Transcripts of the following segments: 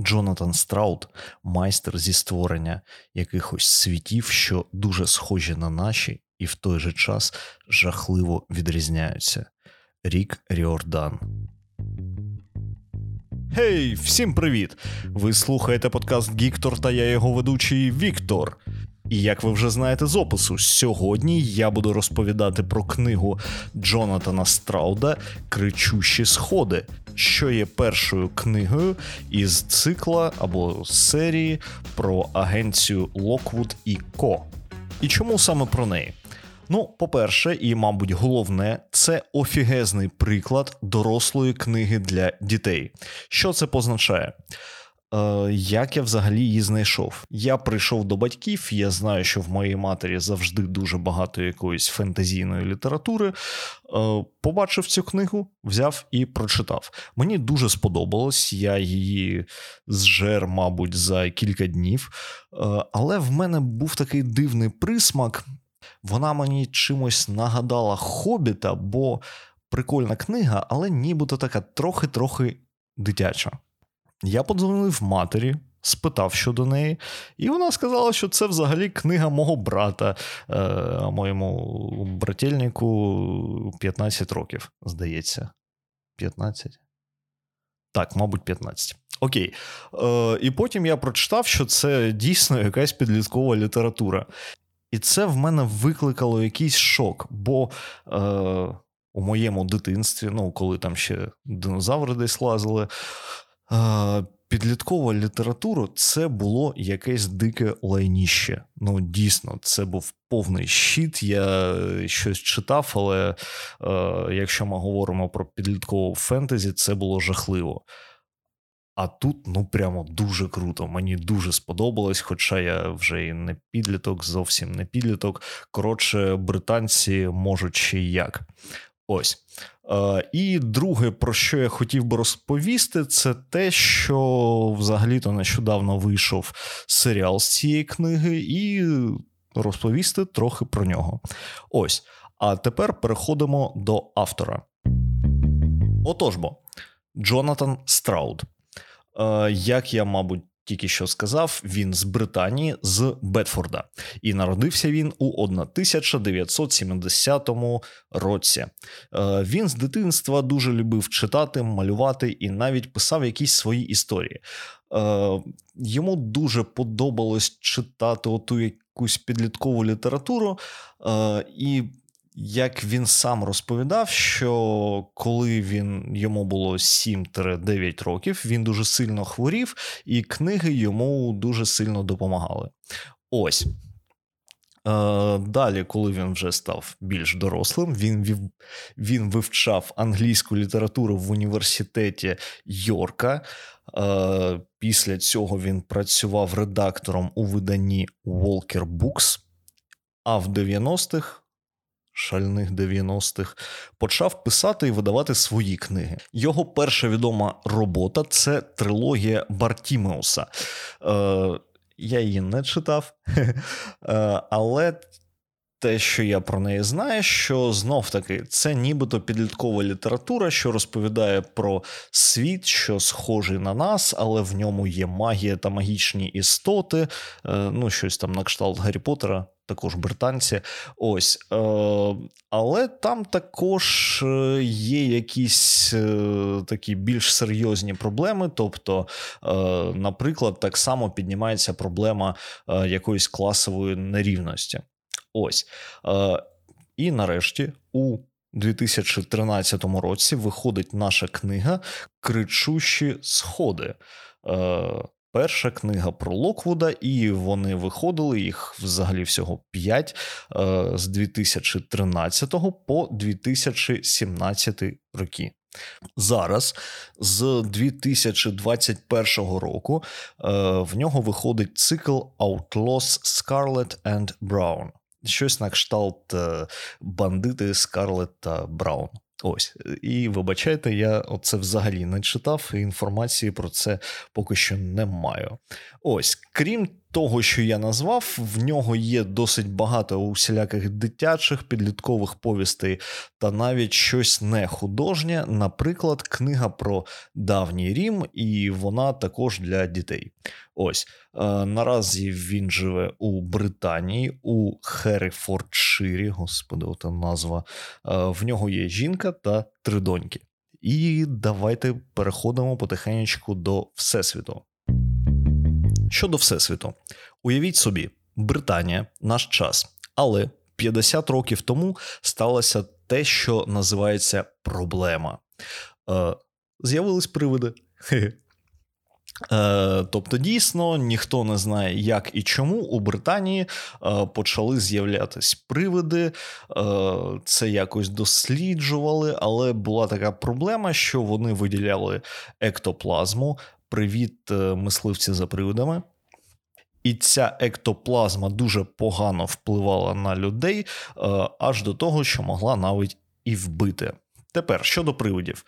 Джонатан Страуд – майстер зі створення якихось світів, що дуже схожі на наші і в той же час жахливо відрізняються. Рік Ріордан. Гей, всім привіт! Ви слухаєте подкаст «Гіктор» та я його ведучий Віктор. І як ви вже знаєте з опису, сьогодні я буду розповідати про книгу Джонатана Страуда «Кричущі сходи», що є першою книгою із цикла або серії про агенцію Локвуд і Ко. І чому саме про неї? Ну, по-перше, і, мабуть, головне, це офігезний приклад дорослої книги для дітей. Що це позначає? Як я взагалі її знайшов? Я прийшов до батьків, я знаю, що в моїй матері завжди дуже багато якоїсь фентезійної літератури. Побачив цю книгу, взяв і прочитав. Мені дуже сподобалось, я її зжер, мабуть, за кілька днів. Але в мене був такий дивний присмак. Вона мені чимось нагадала «Хобіта», бо прикольна книга, але нібито така трохи дитяча. Я подзвонив матері, спитав щодо неї, і вона сказала, що це взагалі книга мого брата, моєму брательнику 15 років, здається. 15? Так, мабуть, 15. Окей. І потім я прочитав, що це дійсно якась підліткова література. І це в мене викликало якийсь шок, бо у моєму дитинстві, ну, коли там ще динозаври десь лазили, підліткова література – це було якесь дике лайніще. Ну, дійсно, це був повний щит, я щось читав, але якщо ми говоримо про підліткову фентезі, це було жахливо. А тут, ну, прямо дуже круто. Мені дуже сподобалось, хоча я вже і не підліток, зовсім не підліток. Коротше, британці можуть ще як. Ось. І друге, про що я хотів би розповісти, це те, що взагалі-то нещодавно вийшов серіал з цієї книги, і розповісти трохи про нього. Ось. А тепер переходимо до автора. Отож бо, Джонатан Страуд. Як я, мабуть, тільки що сказав, він з Британії, з Бетфорда. І народився він у 1970 році. Він з дитинства дуже любив читати, малювати і навіть писав якісь свої історії. Йому дуже подобалось читати оту якусь підліткову літературу. І як він сам розповідав, що коли йому було 7-9 років, він дуже сильно хворів, і книги йому дуже сильно допомагали. Ось. Далі, коли він вже став більш дорослим, він вивчав англійську літературу в університеті Йорка. Після цього він працював редактором у виданні Walker Books, а в 90-х шальних 90-х, почав писати і видавати свої книги. Його перша відома робота – це трилогія Бартімеуса. Я її не читав, але те, що я про неї знаю, що знов-таки це нібито підліткова література, що розповідає про світ, що схожий на нас, але в ньому є магія та магічні істоти, ну, щось там на кшталт Гаррі Поттера. Також британці, ось. Але там також є якісь такі більш серйозні проблеми, тобто, наприклад, так само піднімається проблема якоїсь класової нерівності. Ось. І нарешті у 2013 році виходить наша книга «Кричущі сходи». Перша книга про Локвуда, і вони виходили, їх взагалі всього 5, з 2013 по 2017 роки. Зараз, з 2021 року, в нього виходить цикл Outlaws Scarlett and Browne. Щось на кшталт бандити Скарлетт та Браун. Ось, і вибачайте, я це взагалі не читав, інформації про це поки що не маю. Ось, крім того, що я назвав, в нього є досить багато усіляких дитячих, підліткових повістей та навіть щось не художнє, наприклад, книга про давній Рім, і вона також для дітей. Ось, наразі він живе у Британії, у Херефордширі, господи, ота назва. В нього є жінка та 3 доньки. І давайте переходимо потихенечку до Всесвіту. Щодо Всесвіту. Уявіть собі, Британія, наш час, але 50 років тому сталося те, що називається проблема. З'явились привиди. Тобто, дійсно, ніхто не знає, як і чому у Британії почали з'являтись привиди, це якось досліджували, але була така проблема, що вони виділяли ектоплазму, привіт, мисливці за привидами. І ця ектоплазма дуже погано впливала на людей, аж до того, що могла навіть і вбити. Тепер, щодо привидів.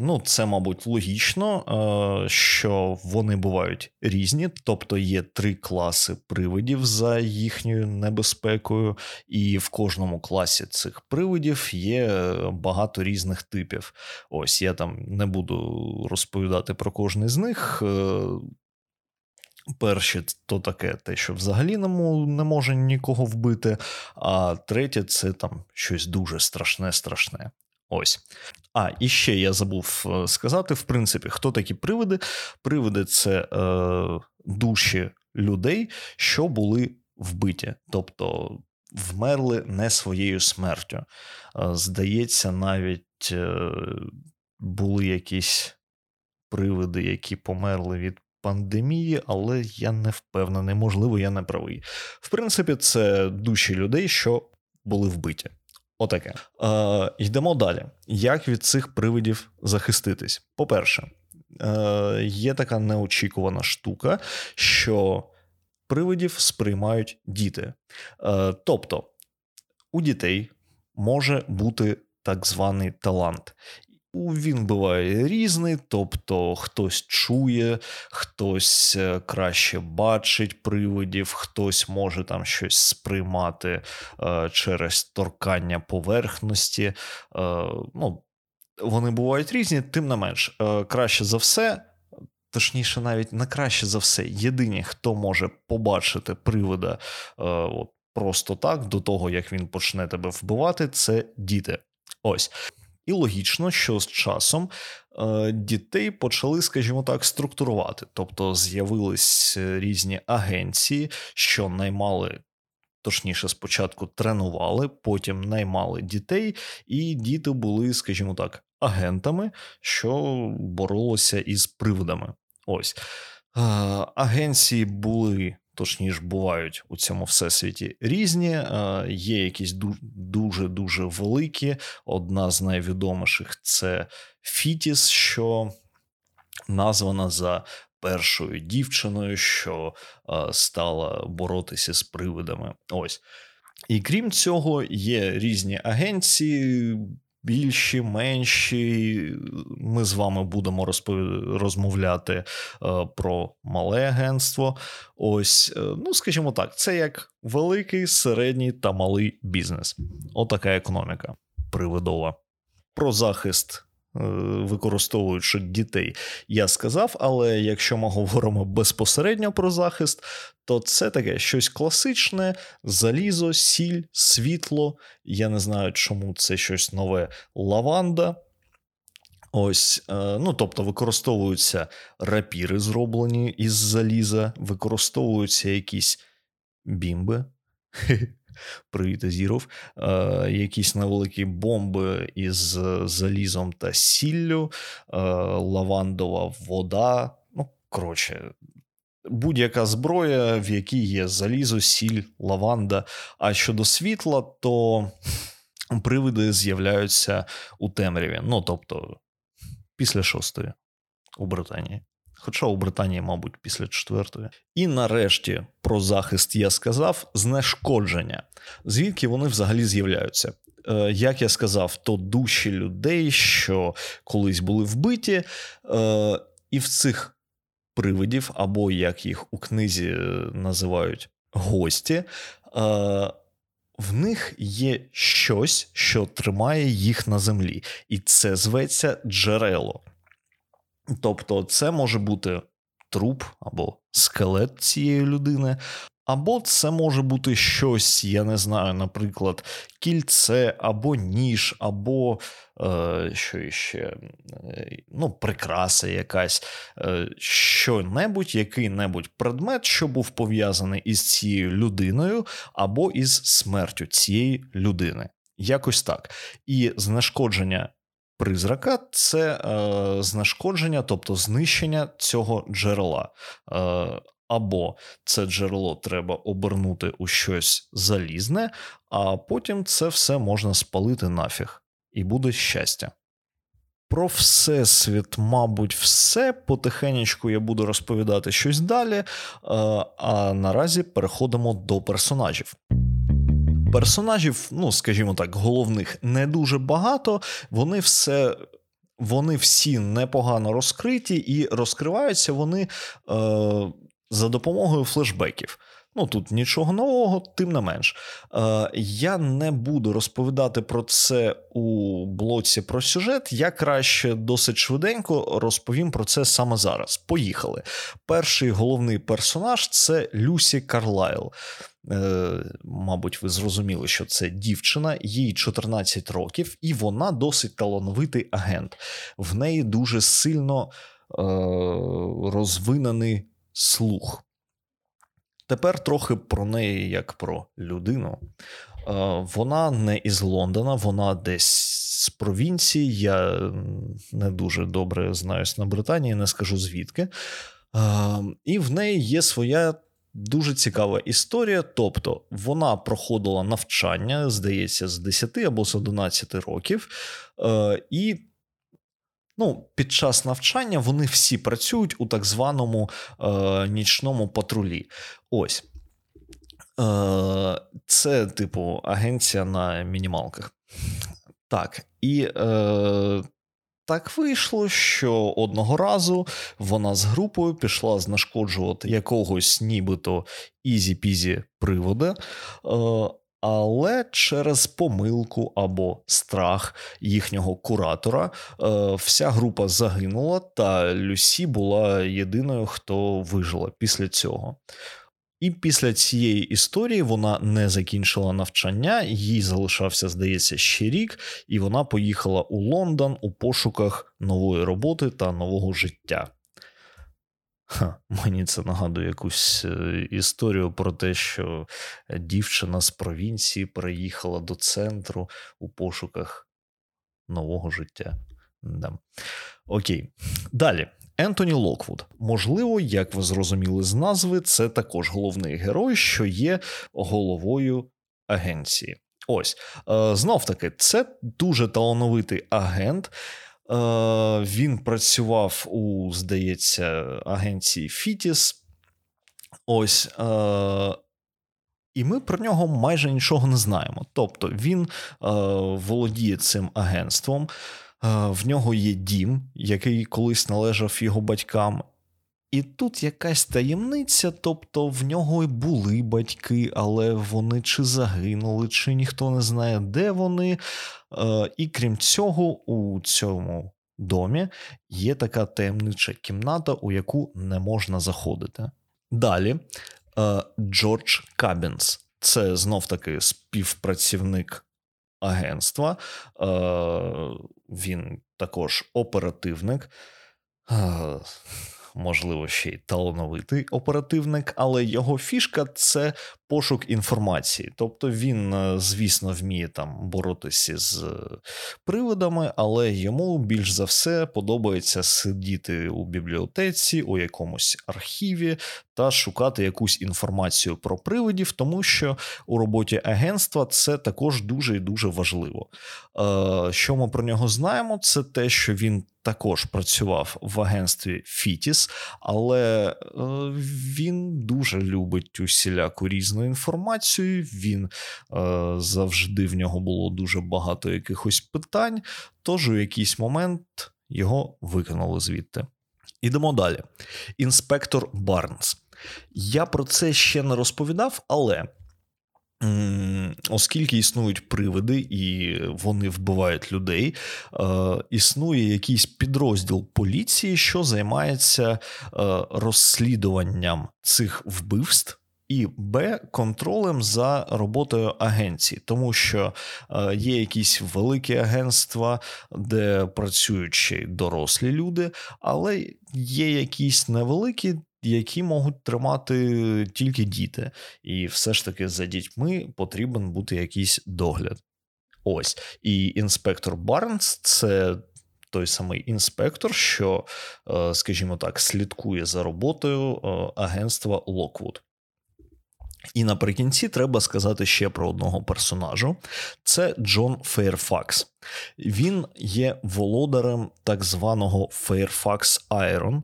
Ну, це, мабуть, логічно, що вони бувають різні, тобто є 3 класи привидів за їхньою небезпекою, і в кожному класі цих привидів є багато різних типів. Ось, я там не буду розповідати про кожний з них. Перші – то таке те, що взагалі не може нікого вбити, а третє – це там щось дуже страшне. Ось. А, і ще я забув сказати, в принципі, хто такі привиди? Привиди – це душі людей, що були вбиті, тобто вмерли не своєю смертю. Здається, навіть були якісь привиди, які померли від пандемії, але я не впевнений, можливо, я не правий. В принципі, це душі людей, що були вбиті. Отаке. Йдемо далі. Як від цих привидів захиститись? По-перше, є така неочікувана штука, що привидів сприймають діти. Тобто, у дітей може бути так званий талант. Він буває різний, тобто хтось чує, хтось краще бачить привидів, хтось може там щось сприймати через торкання поверхності. Ну, вони бувають різні, тим не менш, краще за все, точніше навіть не краще за все, єдині, хто може побачити привида просто так, до того, як він почне тебе вбивати, це діти. Ось. І логічно, що з часом дітей почали, скажімо так, структурувати. Тобто з'явились різні агенції, що наймали, точніше спочатку тренували, потім наймали дітей, і діти були, скажімо так, агентами, що боролися із привидами. Ось. Агенції були... точніше, бувають у цьому всесвіті різні, є якісь дуже-дуже великі, одна з найвідоміших – це Фітіс, що названа за першою дівчиною, що стала боротися з привидами. Ось. І крім цього, є різні агенції, більші, менші, ми з вами будемо розмовляти про мале агентство. Ось, ну, скажімо так, це як великий, середній та малий бізнес. Отака економіка привидова. Про захист, використовуючи дітей, я сказав, але якщо ми говоримо безпосередньо про захист, то це таке щось класичне, залізо, сіль, світло, я не знаю, чому це щось нове, лаванда. Ось, ну, тобто використовуються рапіри, зроблені із заліза, використовуються якісь бімби, привіт, Азіров, якісь невеликі бомби із залізом та сіллю, лавандова вода, ну, коротше, будь-яка зброя, в якій є залізо, сіль, лаванда. А щодо світла, то привиди з'являються у темряві, ну, тобто, після 6-ї у Британії. Хоча у Британії, мабуть, після 4-ї. І нарешті про захист я сказав, знешкодження. Звідки вони взагалі з'являються? Як я сказав, то душі людей, що колись були вбиті, і в цих привидів, або, як їх у книзі називають, гості, в них є щось, що тримає їх на землі. І це зветься джерело. Тобто це може бути труп або скелет цієї людини, або це може бути щось, я не знаю, наприклад, кільце, або ніж, або що іще, ну, прикраса якась, що-небудь, який-небудь предмет, що був пов'язаний із цією людиною, або із смертю цієї людини. Якось так. І знешкодження призрака – це знешкодження, тобто знищення цього джерела. Або це джерело треба обернути у щось залізне, а потім це все можна спалити нафіг. І буде щастя. Про всесвіт, мабуть, все. Потихенечку я буду розповідати щось далі, а наразі переходимо до персонажів. Персонажів, ну, скажімо так, головних не дуже багато, вони всі непогано розкриті і розкриваються вони за допомогою флешбеків. Ну, тут нічого нового, тим не менш. Я не буду розповідати про це у блоці про сюжет. Я краще досить швиденько розповім про це саме зараз. Поїхали. Перший головний персонаж – це Люсі Карлайл. Мабуть, ви зрозуміли, що це дівчина, їй 14 років, і вона досить талановитий агент. В неї дуже сильно розвинений слух. Тепер трохи про неї, як про людину. Вона не із Лондона, вона десь з провінції. Я не дуже добре знаюсь на Британії, не скажу звідки. І в неї є своя дуже цікава історія. Тобто вона проходила навчання, здається, з 10 або з 11 років. І під час навчання вони всі працюють у так званому нічному патрулі. Ось. Це, типу, агенція на мінімалках. Так, і так вийшло, що одного разу вона з групою пішла знешкоджувати якогось нібито ізі-пізі привода, але через помилку або страх їхнього куратора вся група загинула, та Люсі була єдиною, хто вижила після цього. І після цієї історії вона не закінчила навчання, їй залишався, здається, ще рік, і вона поїхала у Лондон у пошуках нової роботи та нового життя. Мені це нагадує якусь історію про те, що дівчина з провінції переїхала до центру у пошуках нового життя. Да. Окей. Далі. Ентоні Локвуд. Можливо, як ви зрозуміли з назви, це також головний герой, що є головою агенції. Ось. Знов-таки, це дуже талановитий агент. Він працював у, здається, агенції Фітіс. Ось. І ми про нього майже нічого не знаємо. Тобто він володіє цим агентством, в нього є дім, який колись належав його батькам. І тут якась таємниця, тобто в нього і були батьки, але вони чи загинули, чи ніхто не знає, де вони. І крім цього, у цьому домі є така таємнича кімната, у яку не можна заходити. Далі, Джордж Кабінс. Це знов-таки співпрацівник агентства. Він також оперативник. Можливо, ще й талановитий оперативник, але його фішка – це пошук інформації. Тобто він, звісно, вміє там боротися з привидами, але йому більш за все подобається сидіти у бібліотеці, у якомусь архіві та шукати якусь інформацію про привидів, тому що у роботі агентства це також дуже і дуже важливо. Що ми про нього знаємо, це те, що він також працював в агентстві Фітіс, але він дуже любить усіляку різну інформацію, він завжди в нього було дуже багато якихось питань, тож у якийсь момент його викинули звідти. Ідемо далі. Інспектор Барнс. Я про це ще не розповідав, але оскільки існують привиди і вони вбивають людей, існує якийсь підрозділ поліції, що займається розслідуванням цих вбивств, і Б, контролем за роботою агенцій, тому що є якісь великі агентства, де працюють ще й дорослі люди, але є якісь невеликі, які можуть тримати тільки діти. І все ж таки за дітьми потрібен бути якийсь догляд. Ось. І інспектор Барнс – це той самий інспектор, що, скажімо так, слідкує за роботою агентства Локвуд. І наприкінці треба сказати ще про одного персонажа. Це Джон Фейрфакс. Він є володарем так званого Фейрфакс Айрон.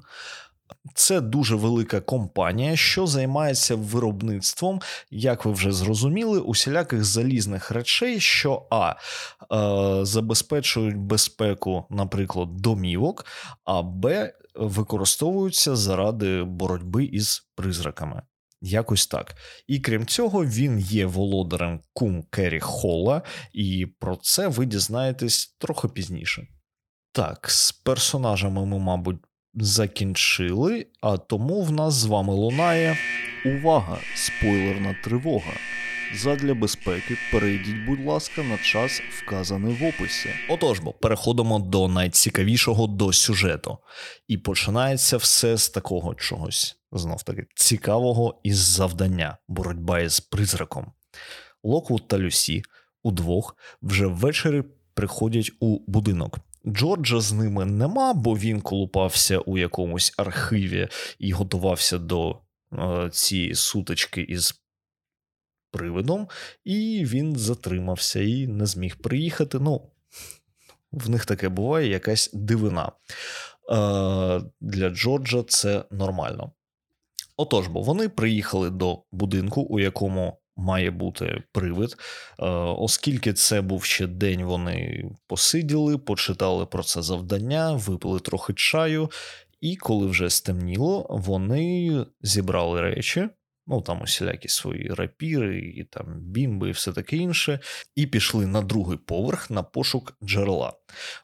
Це дуже велика компанія, що займається виробництвом, як ви вже зрозуміли, усіляких залізних речей, що забезпечують безпеку, наприклад, домівок, а б, використовуються заради боротьби із призраками. Якось так. І крім цього, він є володарем Кум Кері Холла, і про це ви дізнаєтесь трохи пізніше. Так, з персонажами ми, мабуть, закінчили, а тому в нас з вами лунає увага, спойлерна тривога. Задля безпеки перейдіть, будь ласка, на час, вказаний в описі. Отож, бо переходимо до найцікавішого, до сюжету. І починається все з такого чогось, знов таки, цікавого із завдання «Боротьба із призраком». Локвуд та Люсі удвох вже ввечері приходять у будинок. Джорджа з ними нема, бо він колупався у якомусь архіві і готувався до цієї сутички із привидом, і він затримався і не зміг приїхати. Ну, в них таке буває, якась дивина. Для Джорджа це нормально. Отож, бо вони приїхали до будинку, у якому має бути привид. Оскільки це був ще день, вони посиділи, почитали про це завдання, випили трохи чаю, і коли вже стемніло, вони зібрали речі, ну там усілякі свої рапіри, і там бімби, і все таке інше, і пішли на другий поверх на пошук джерела.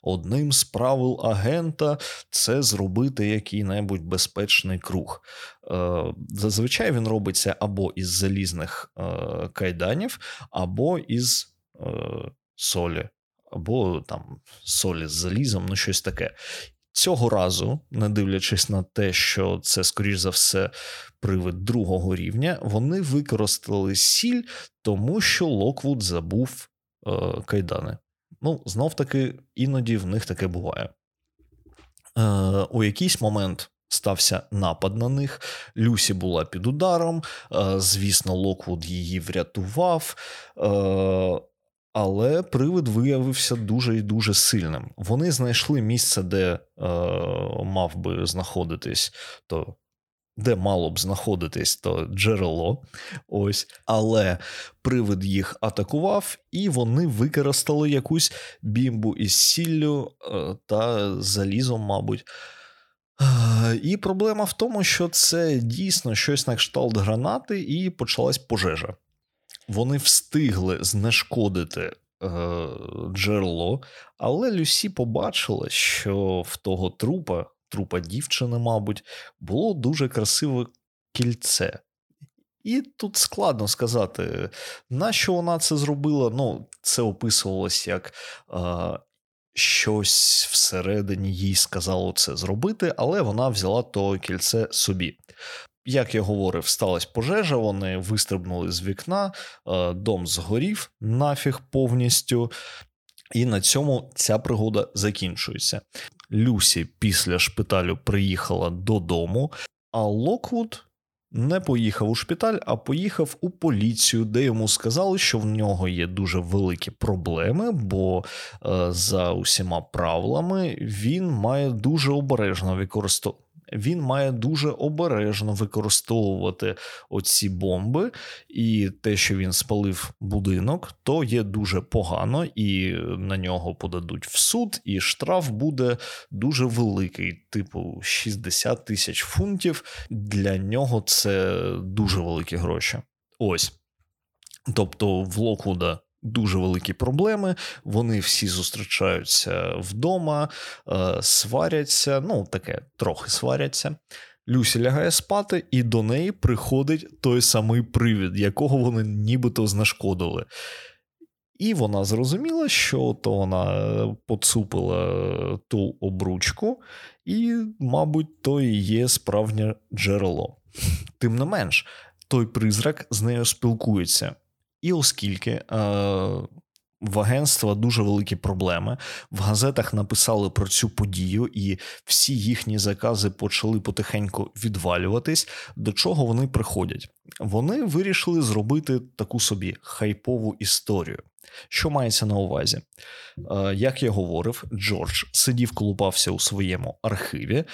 Одним з правил агента – це зробити який-небудь безпечний круг. Зазвичай він робиться або із залізних кайданів, або із солі, або там солі з залізом, ну щось таке. Цього разу, не дивлячись на те, що це, скоріш за все, привид другого рівня, вони використали сіль, тому що Локвуд забув кайдани. Ну, знов-таки, іноді в них таке буває. У якийсь момент стався напад на них, Люсі була під ударом, звісно, Локвуд її врятував, але привид виявився дуже і дуже сильним. Вони знайшли місце, де мав би знаходитись, то де мало б знаходитись, то джерело. Ось, але привид їх атакував, і вони використали якусь бімбу із сіллю та залізом, мабуть. І проблема в тому, що це дійсно щось на кшталт гранати, і почалась пожежа. Вони встигли знешкодити джерело, але Люсі побачила, що в того трупа дівчини, мабуть, було дуже красиве кільце. І тут складно сказати, нащо вона це зробила. Ну, це описувалось як щось всередині їй сказало це зробити, але вона взяла то кільце собі. Як я говорив, сталася пожежа, вони вистрибнули з вікна, дом згорів нафіг повністю, і на цьому ця пригода закінчується. Люсі після шпиталю приїхала додому, а Локвуд не поїхав у шпиталь, а поїхав у поліцію, де йому сказали, що в нього є дуже великі проблеми, бо за усіма правилами він має дуже обережно використовувати. він має дуже обережно використовувати оці бомби, і те, що він спалив будинок, то є дуже погано, і на нього подадуть в суд, і штраф буде дуже великий, типу 60 тисяч фунтів. Для нього це дуже великі гроші. Ось. Тобто в Локвуда дуже великі проблеми, вони всі зустрічаються вдома, сваряться, ну таке, трохи сваряться. Люсі лягає спати, і до неї приходить той самий привід, якого вони нібито знешкодили. І вона зрозуміла, що то вона поцупила ту обручку, і, мабуть, то і є справжнє джерело. Тим не менш, той призрак з нею спілкується. І оскільки в агентства дуже великі проблеми, в газетах написали про цю подію, і всі їхні закази почали потихеньку відвалюватись, до чого вони приходять? Вони вирішили зробити таку собі хайпову історію. Що мається на увазі? Як я говорив, Джордж сидів, колупався у своєму архіві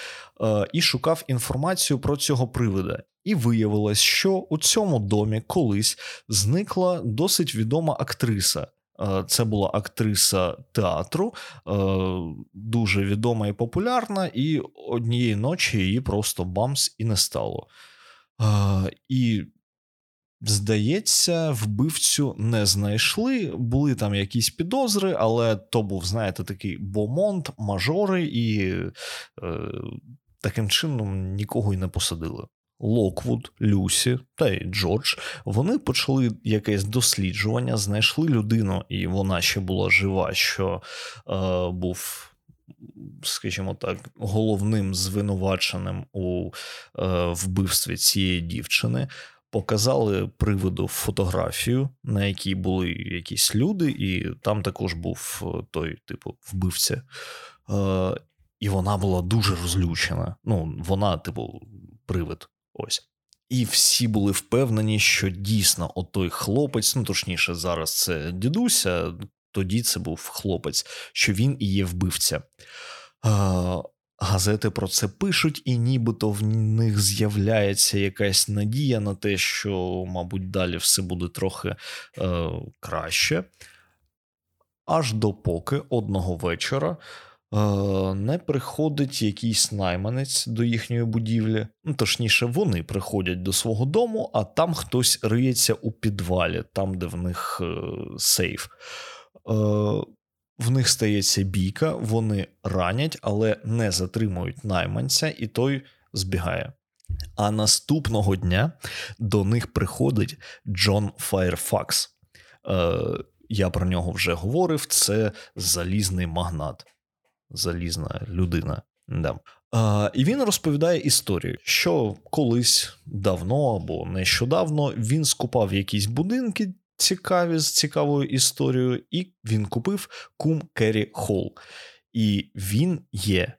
і шукав інформацію про цього привида. І виявилось, що у цьому домі колись зникла досить відома актриса. Це була актриса театру, дуже відома і популярна, і однієї ночі її просто бамс і не стало. І, здається, вбивцю не знайшли, були там якісь підозри, але то був, знаєте, такий бомонт, мажори, і таким чином нікого й не посадили. Локвуд, Люсі та й Джордж, вони почали якесь досліджування, знайшли людину, і вона ще була жива, що був, скажімо так, головним звинуваченим у вбивстві цієї дівчини. Показали привиду фотографію, на якій були якісь люди, і там також був той, типу, вбивця. І вона була дуже розлючена. Ну, вона, типу, привид. Ось. І всі були впевнені, що дійсно отой хлопець, ну точніше зараз це дідуся, тоді це був хлопець, що він і є вбивця. Газети про це пишуть, і нібито в них з'являється якась надія на те, що, мабуть, далі все буде трохи краще. Аж допоки одного вечора не приходить якийсь найманець до їхньої будівлі. Ну, точніше, вони приходять до свого дому, а там хтось риється у підвалі, там, де в них сейф. В них стається бійка, вони ранять, але не затримують найманця, і той збігає. А наступного дня до них приходить Джон Фейрфакс. Я про нього вже говорив, це залізний магнат. Залізна людина. Да. І він розповідає історію, що колись давно або нещодавно він скупав якісь будинки цікаві з цікавою історією, і він купив Кум Кері Хол. І він є.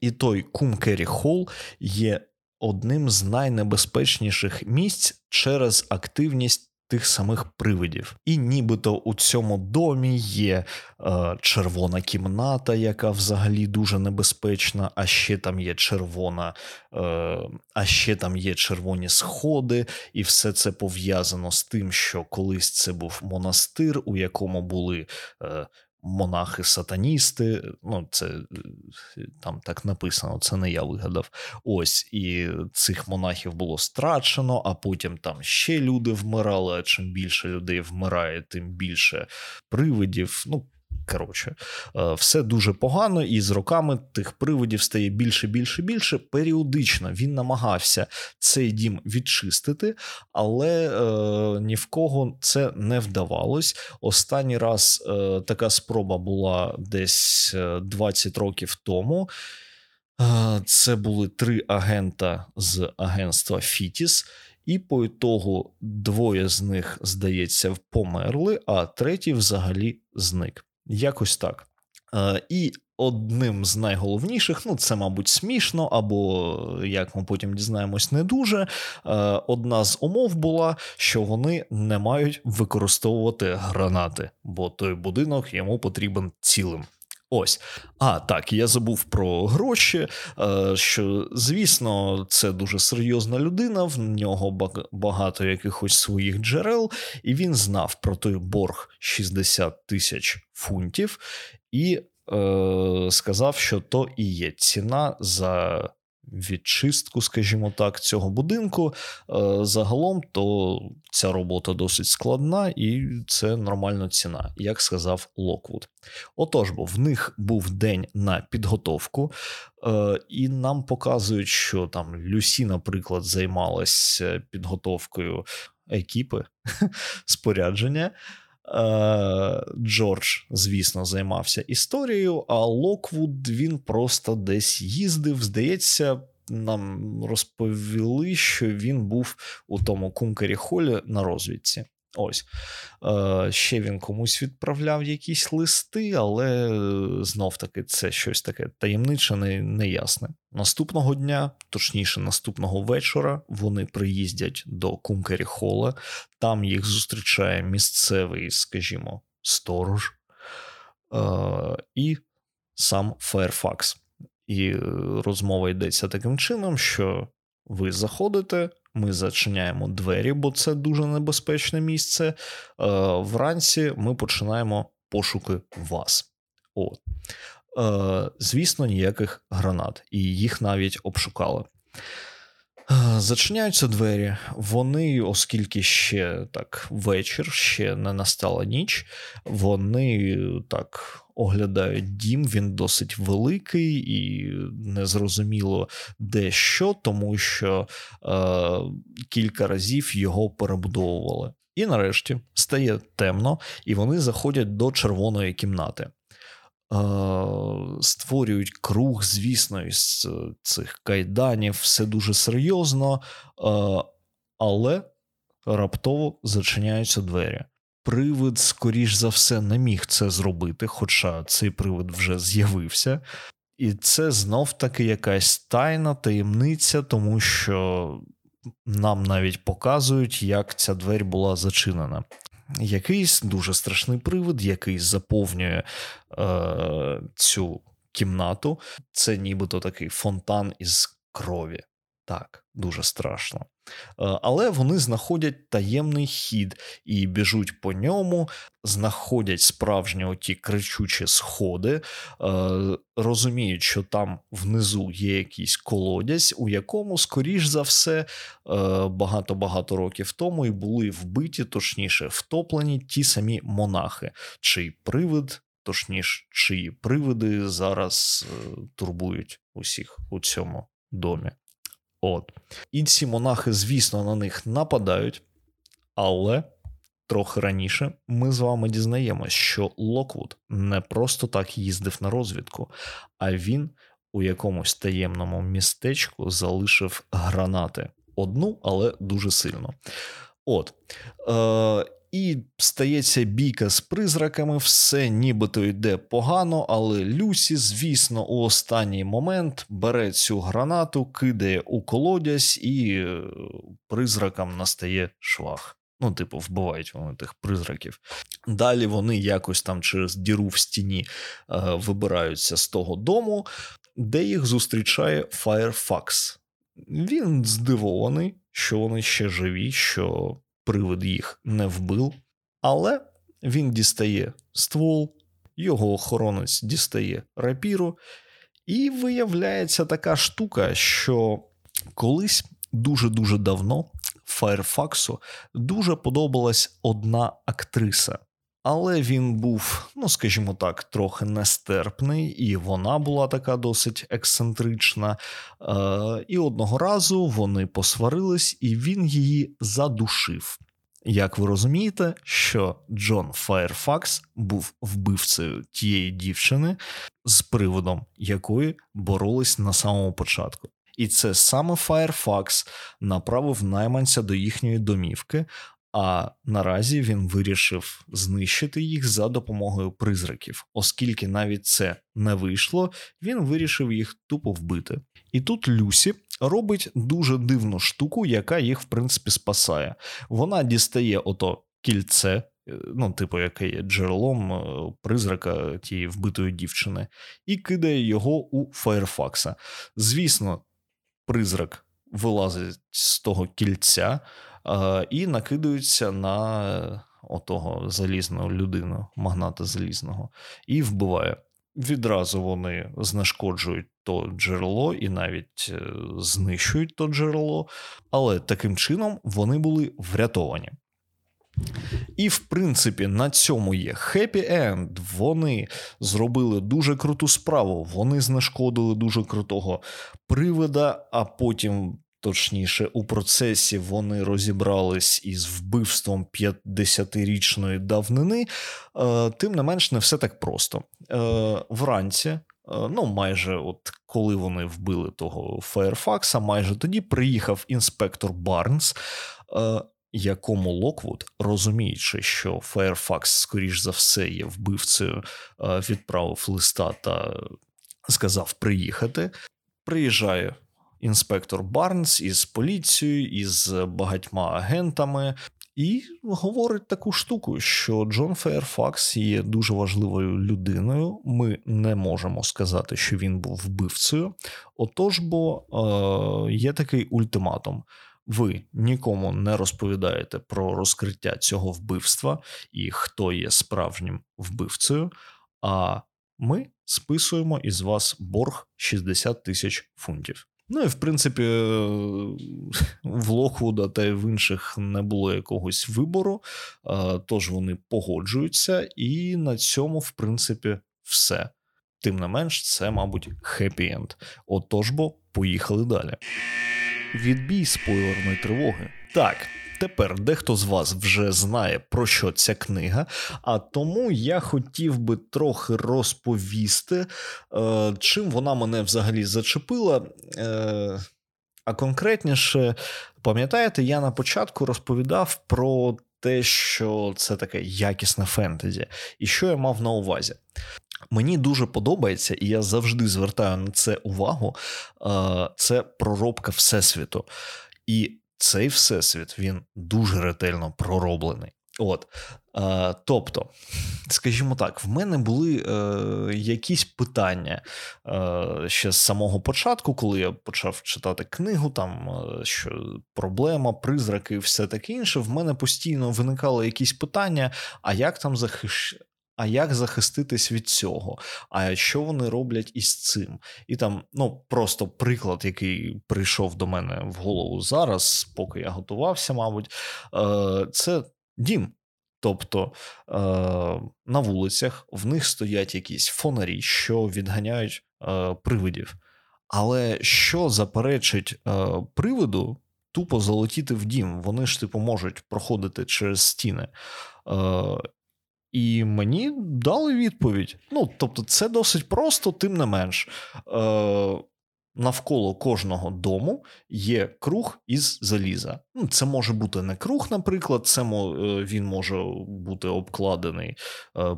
І той Кум Кері Хол є одним з найнебезпечніших місць через активність тих самих привидів. І нібито у цьому домі є червона кімната, яка взагалі дуже небезпечна, а ще там є червоні сходи, і все це пов'язано з тим, що колись це був монастир, у якому були монахи-сатаністи, ну це там так написано, це не я вигадав. Ось, і цих монахів було страчено, а потім там ще люди вмирали, а чим більше людей вмирає, тим більше привидів. Ну, коротше, все дуже погано, і з роками тих привидів стає більше. Періодично він намагався цей дім відчистити, але ні в кого це не вдавалось. Останній раз така спроба була десь 20 років тому. Це були 3 агента з агентства «Фітіс». І по ітогу 2 з них, здається, померли, а 3 взагалі зник. Якось так. І одним з найголовніших, ну це, мабуть, смішно, або, як ми потім дізнаємось, не дуже, одна з умов була, що вони не мають використовувати гранати, бо той будинок йому потрібен цілим. Ось. А, так, я забув про гроші, що, звісно, це дуже серйозна людина, в нього багато якихось своїх джерел, і він знав про той борг 60 тисяч фунтів і сказав, що то і є ціна за відчистку, скажімо так, цього будинку. Загалом, то ця робота досить складна і це нормальна ціна, як сказав Локвуд. Отож, бо в них був день на підготовку, і нам показують, що там Люсі, наприклад, займалась підготовкою екіпи, спорядження. Джордж, звісно, займався історією, а Локвуд, він просто десь їздив. Здається, нам розповіли, що він був у тому Кум Кері Холі на розвідці. Ось. Ще він комусь відправляв якісь листи, але знов-таки це щось таке таємниче, неясне. Наступного дня, точніше наступного вечора, вони приїздять до Кум Кері Хола. Там їх зустрічає місцевий, скажімо, сторож і сам Фейрфакс. І розмова йдеться таким чином, що ви заходите, ми зачиняємо двері, бо це дуже небезпечне місце. Вранці ми починаємо пошуки вас. От. Звісно, ніяких гранат. І їх навіть обшукали. Зачиняються двері. Вони, оскільки ще так вечір, ще не настала ніч, вони так оглядають дім, він досить великий і незрозуміло де що, тому що кілька разів його перебудовували. І нарешті стає темно, і вони заходять до червоної кімнати. Створюють круг, звісно, із цих кайданів, все дуже серйозно, але раптово зачиняються двері. Привид, скоріш за все, не міг це зробити, хоча цей привид вже з'явився. І це знов-таки якась тайна, таємниця, тому що нам навіть показують, як ця двері була зачинена. Якийсь дуже страшний привид, який заповнює цю кімнату. Це нібито такий фонтан із крові. Так, дуже страшно. Але вони знаходять таємний хід і біжуть по ньому, знаходять справжні оті кричущі сходи, розуміють, що там внизу є якийсь колодязь, у якому, скоріш за все, багато-багато років тому і були вбиті, точніше, втоплені ті самі монахи, чий привид, точніше, чиї привиди зараз турбують усіх у цьому домі. От. І ці монахи, звісно, на них нападають, але трохи раніше ми з вами дізнаємось, що Локвуд не просто так їздив на розвідку, а він у якомусь таємному містечку залишив гранати. Одну, але дуже сильно. От. І стається бійка з призраками, все нібито йде погано, але Люсі, звісно, у останній момент бере цю гранату, кидає у колодязь і призракам настає швах. Ну, типу, вбивають вони тих призраків. Далі вони якось там через діру в стіні вибираються з того дому, де їх зустрічає Фейрфакс. Він здивований, що вони ще живі, що привид їх не вбив, але він дістає ствол, його охоронець дістає рапіру, і виявляється така штука, що колись дуже-дуже давно Фейрфаксу дуже подобалась одна актриса. Але він був, ну скажімо так, трохи нестерпний, і вона була така досить ексцентрична. І одного разу вони посварились, і він її задушив. Як ви розумієте, що Джон Фейрфакс був вбивцею тієї дівчини, з приводом якої боролись на самому початку. І це саме Фейрфакс направив найманця до їхньої домівки, а наразі він вирішив знищити їх за допомогою призраків. Оскільки навіть це не вийшло, він вирішив їх тупо вбити. І тут Люсі робить дуже дивну штуку, яка їх, в принципі, спасає. Вона дістає ото кільце ну, типу, яке є джерелом призрака тієї вбитої дівчини, і кидає його у Фейрфакса. Звісно, призрак вилазить з того кільця і накидаються на отого залізного людину, магната залізного, і вбиває. Відразу вони знешкоджують то джерело і навіть знищують то джерело, але таким чином вони були врятовані. І, в принципі, на цьому є хеппі-енд. Вони зробили дуже круту справу, вони знешкодили дуже крутого привида, а потім, точніше, у процесі вони розібрались із вбивством 50-річної давнини. Тим не менш, не все так просто. Вранці, ну майже от коли вони вбили того Фейрфакса, майже тоді приїхав інспектор Барнс, якому Локвуд, розуміючи, що Фейрфакс, скоріш за все, є вбивцею, відправив листа та сказав приїхати. Приїжджає інспектор Барнс із поліцією, із багатьма агентами і говорить таку штуку, що Джон Фейрфакс є дуже важливою людиною, ми не можемо сказати, що він був вбивцею, отож, бо є такий ультиматум. Ви нікому не розповідаєте про розкриття цього вбивства і хто є справжнім вбивцею, а ми списуємо із вас борг 60 000 фунтів. Ну і, в принципі, в Локвуда та й в інших не було якогось вибору, тож вони погоджуються, і на цьому, в принципі, все. Тим не менш, це, мабуть, хеппі-енд. Отож, бо поїхали далі. Відбій спойлерної тривоги. Так, тепер дехто з вас вже знає, про що ця книга, а тому я хотів би трохи розповісти, чим вона мене взагалі зачепила. А конкретніше, пам'ятаєте, я на початку розповідав про те, що це таке якісне фентезі, і що я мав на увазі. Мені дуже подобається, і я завжди звертаю на це увагу, це проробка Всесвіту. І цей Всесвіт, він дуже ретельно пророблений. От, тобто, скажімо так, в мене були якісь питання ще з самого початку, коли я почав читати книгу, там, що проблема, призраки і все таке інше, в мене постійно виникали якісь питання, а як там а як захиститись від цього? А що вони роблять із цим? І там, ну, просто приклад, який прийшов до мене в голову зараз, поки я готувався, мабуть, це дім. Тобто на вулицях в них стоять якісь фонарі, що відганяють привидів. Але що заперечить привиду тупо залетіти в дім? Вони ж, типу, можуть проходити через стіни. І мені дали відповідь. Ну, тобто, це досить просто, тим не менш. Навколо кожного дому є круг із заліза. Ну, це може бути не круг, наприклад, він може бути обкладений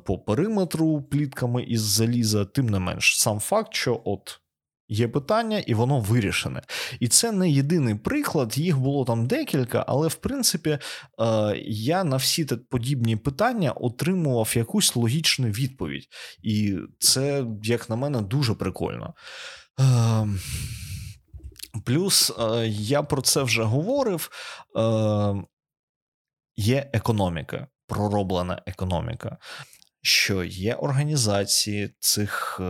по периметру плітками із заліза, тим не менш. Сам факт, що от є питання, і воно вирішене. І це не єдиний приклад, їх було там декілька, але, в принципі, я на всі подібні питання отримував якусь логічну відповідь. І це, як на мене, дуже прикольно. Плюс, я про це вже говорив, є економіка, пророблена економіка. Що є організації цих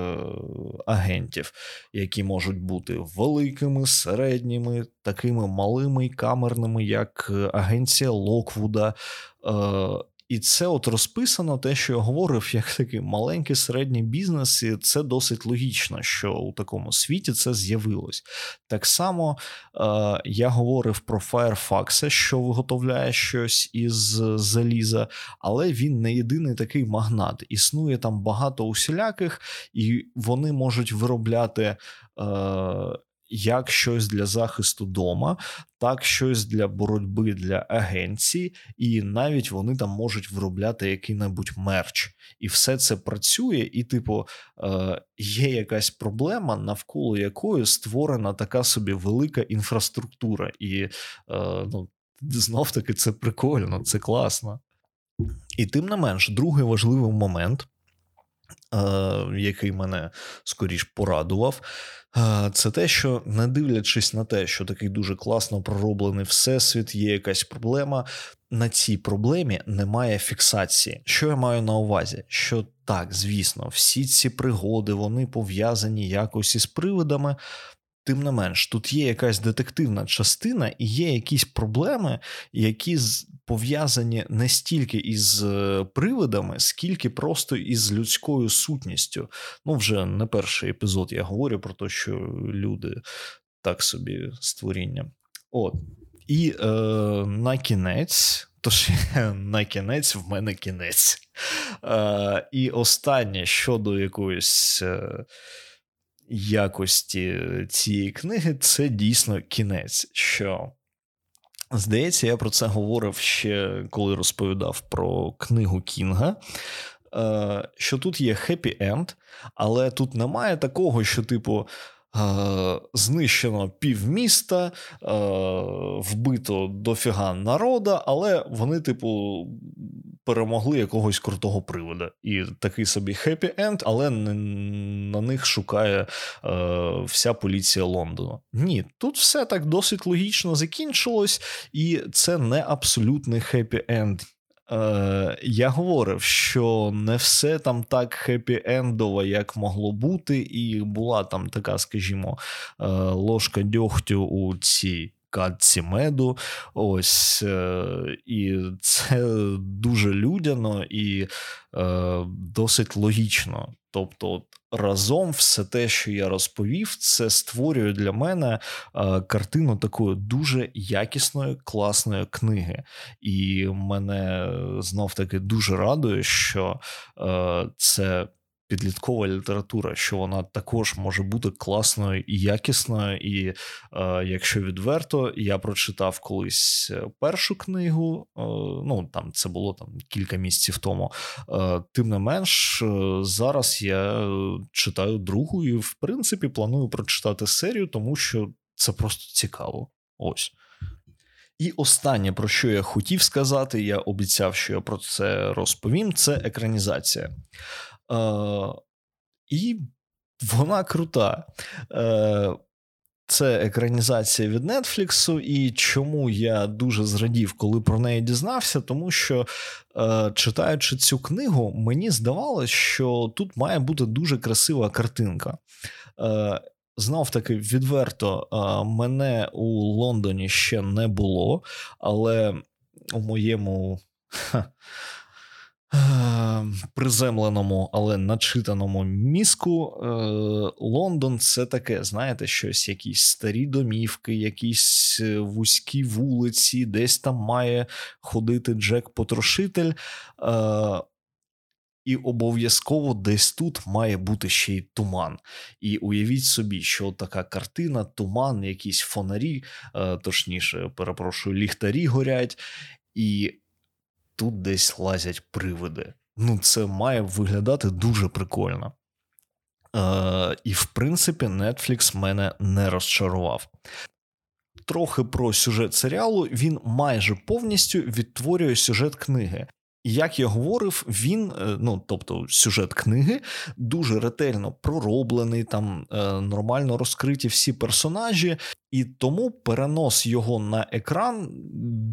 агентів, які можуть бути великими, середніми, такими малими і камерними, як агенція Локвуда. І це от розписано, те, що я говорив, як такий маленький середній бізнес, і це досить логічно, що у такому світі це з'явилось. Так само я говорив про Фейрфакса, що виготовляє щось із заліза, але він не єдиний такий магнат. Існує там багато усіляких, і вони можуть виробляти як щось для захисту дома, так щось для боротьби для агенції, і навіть вони там можуть виробляти який-небудь мерч. І все це працює, і, типу, є якась проблема, навколо якої створена така собі велика інфраструктура. І, ну, знов-таки, це прикольно, це класно. І тим не менш, другий важливий момент, який мене скоріш порадував, це те, що не дивлячись на те, що такий дуже класно пророблений всесвіт, є якась проблема, на цій проблемі немає фіксації. Що я маю на увазі? Що так, звісно, всі ці пригоди, вони пов'язані якось із привидами, тим не менш, тут є якась детективна частина і є якісь проблеми, які пов'язані не стільки із привидами, скільки просто із людською сутністю. Ну, вже не перший епізод я говорю про те, що люди так собі створіння. От. І на кінець, тож на кінець в мене кінець. І останнє щодо якоїсь... якості цієї книги, це дійсно кінець, що, здається, я про це говорив ще, коли розповідав про книгу Кінга, що тут є хеппі-енд, але тут немає такого, що, типу, знищено півміста, вбито дофіга народа, але вони, типу, перемогли якогось крутого привода. І такий собі хеппі-енд, але на них шукає вся поліція Лондона. Ні, тут все так досить логічно закінчилось, і це не абсолютний хеппі-енд. Я говорив, що не все там так хеппі-ендово, як могло бути, і була там така, скажімо, ложка дьогтю у цій катці меду, ось, і це дуже людяно і досить логічно. Тобто разом все те, що я розповів, це створює для мене картину такої дуже якісної, класної книги. І мене знов-таки дуже радує, що це підліткова література, що вона також може бути класною і якісною. І якщо відверто, я прочитав колись першу книгу, ну там це було там кілька місяців тому. Тим не менш, зараз я читаю другу і, в принципі, планую прочитати серію, тому що це просто цікаво. Ось. І останнє, про що я хотів сказати, я обіцяв, що я про це розповім, це екранізація. І вона крута. Це екранізація від Нетфліксу, і чому я дуже зрадів, коли про неї дізнався, тому що, читаючи цю книгу, мені здавалось, що тут має бути дуже красива картинка. Знов-таки, відверто, мене у Лондоні ще не було, але у моєму... приземленому, але начитаному мізку, Лондон – це таке, знаєте, щось, якісь старі домівки, якісь вузькі вулиці, десь там має ходити Джек-потрошитель, і обов'язково десь тут має бути ще й туман. І уявіть собі, що така картина, туман, якісь фонарі, точніше, перепрошую, ліхтарі горять, і тут десь лазять привиди. Ну, це має виглядати дуже прикольно. І, в принципі, Netflix мене не розчарував. Трохи про сюжет серіалу. Він майже повністю відтворює сюжет книги. Як я говорив, він, ну, тобто сюжет книги, дуже ретельно пророблений, там нормально розкриті всі персонажі, і тому перенос його на екран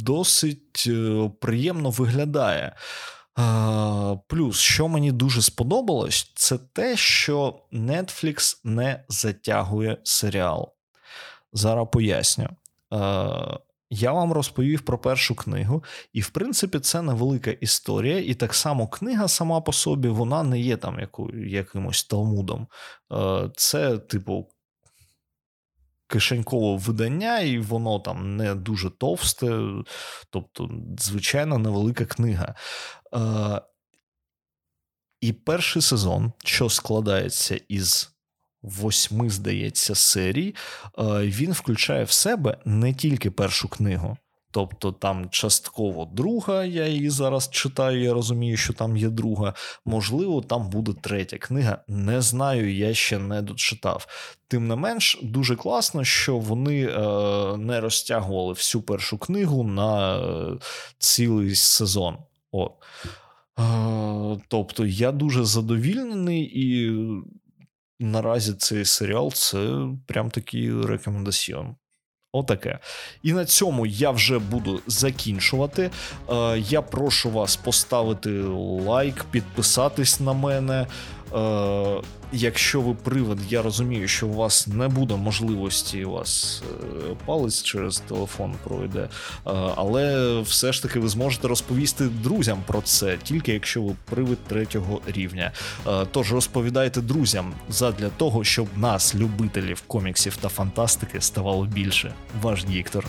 досить приємно виглядає. Плюс, що мені дуже сподобалось, це те, що Netflix не затягує серіал. Зараз поясню. Я вам розповів про першу книгу, і, в принципі, це невелика історія, і так само книга сама по собі, вона не є там якимось талмудом. Це, типу, кишенькове видання, і воно там не дуже товсте, тобто, звичайно, невелика книга. І перший сезон, що складається із 8, здається, серій, він включає в себе не тільки першу книгу. Тобто там частково друга, я її зараз читаю, я розумію, що там є друга. Можливо, там буде третя книга, не знаю, я ще не дочитав. Тим не менш, дуже класно, що вони не розтягували всю першу книгу на цілий сезон. О. Тобто я дуже задовільнений, і наразі цей серіал – це прям такий рекомендаціон. Отаке. І на цьому я вже буду закінчувати. Я прошу вас поставити лайк, підписатись на мене. Якщо ви привид, я розумію, що у вас не буде можливості, у вас палець через телефон пройде, але все ж таки ви зможете розповісти друзям про це, тільки якщо ви привид 3-го рівня. Тож розповідайте друзям задля того, щоб нас, любителів коміксів та фантастики, ставало більше. Ваш Діктор.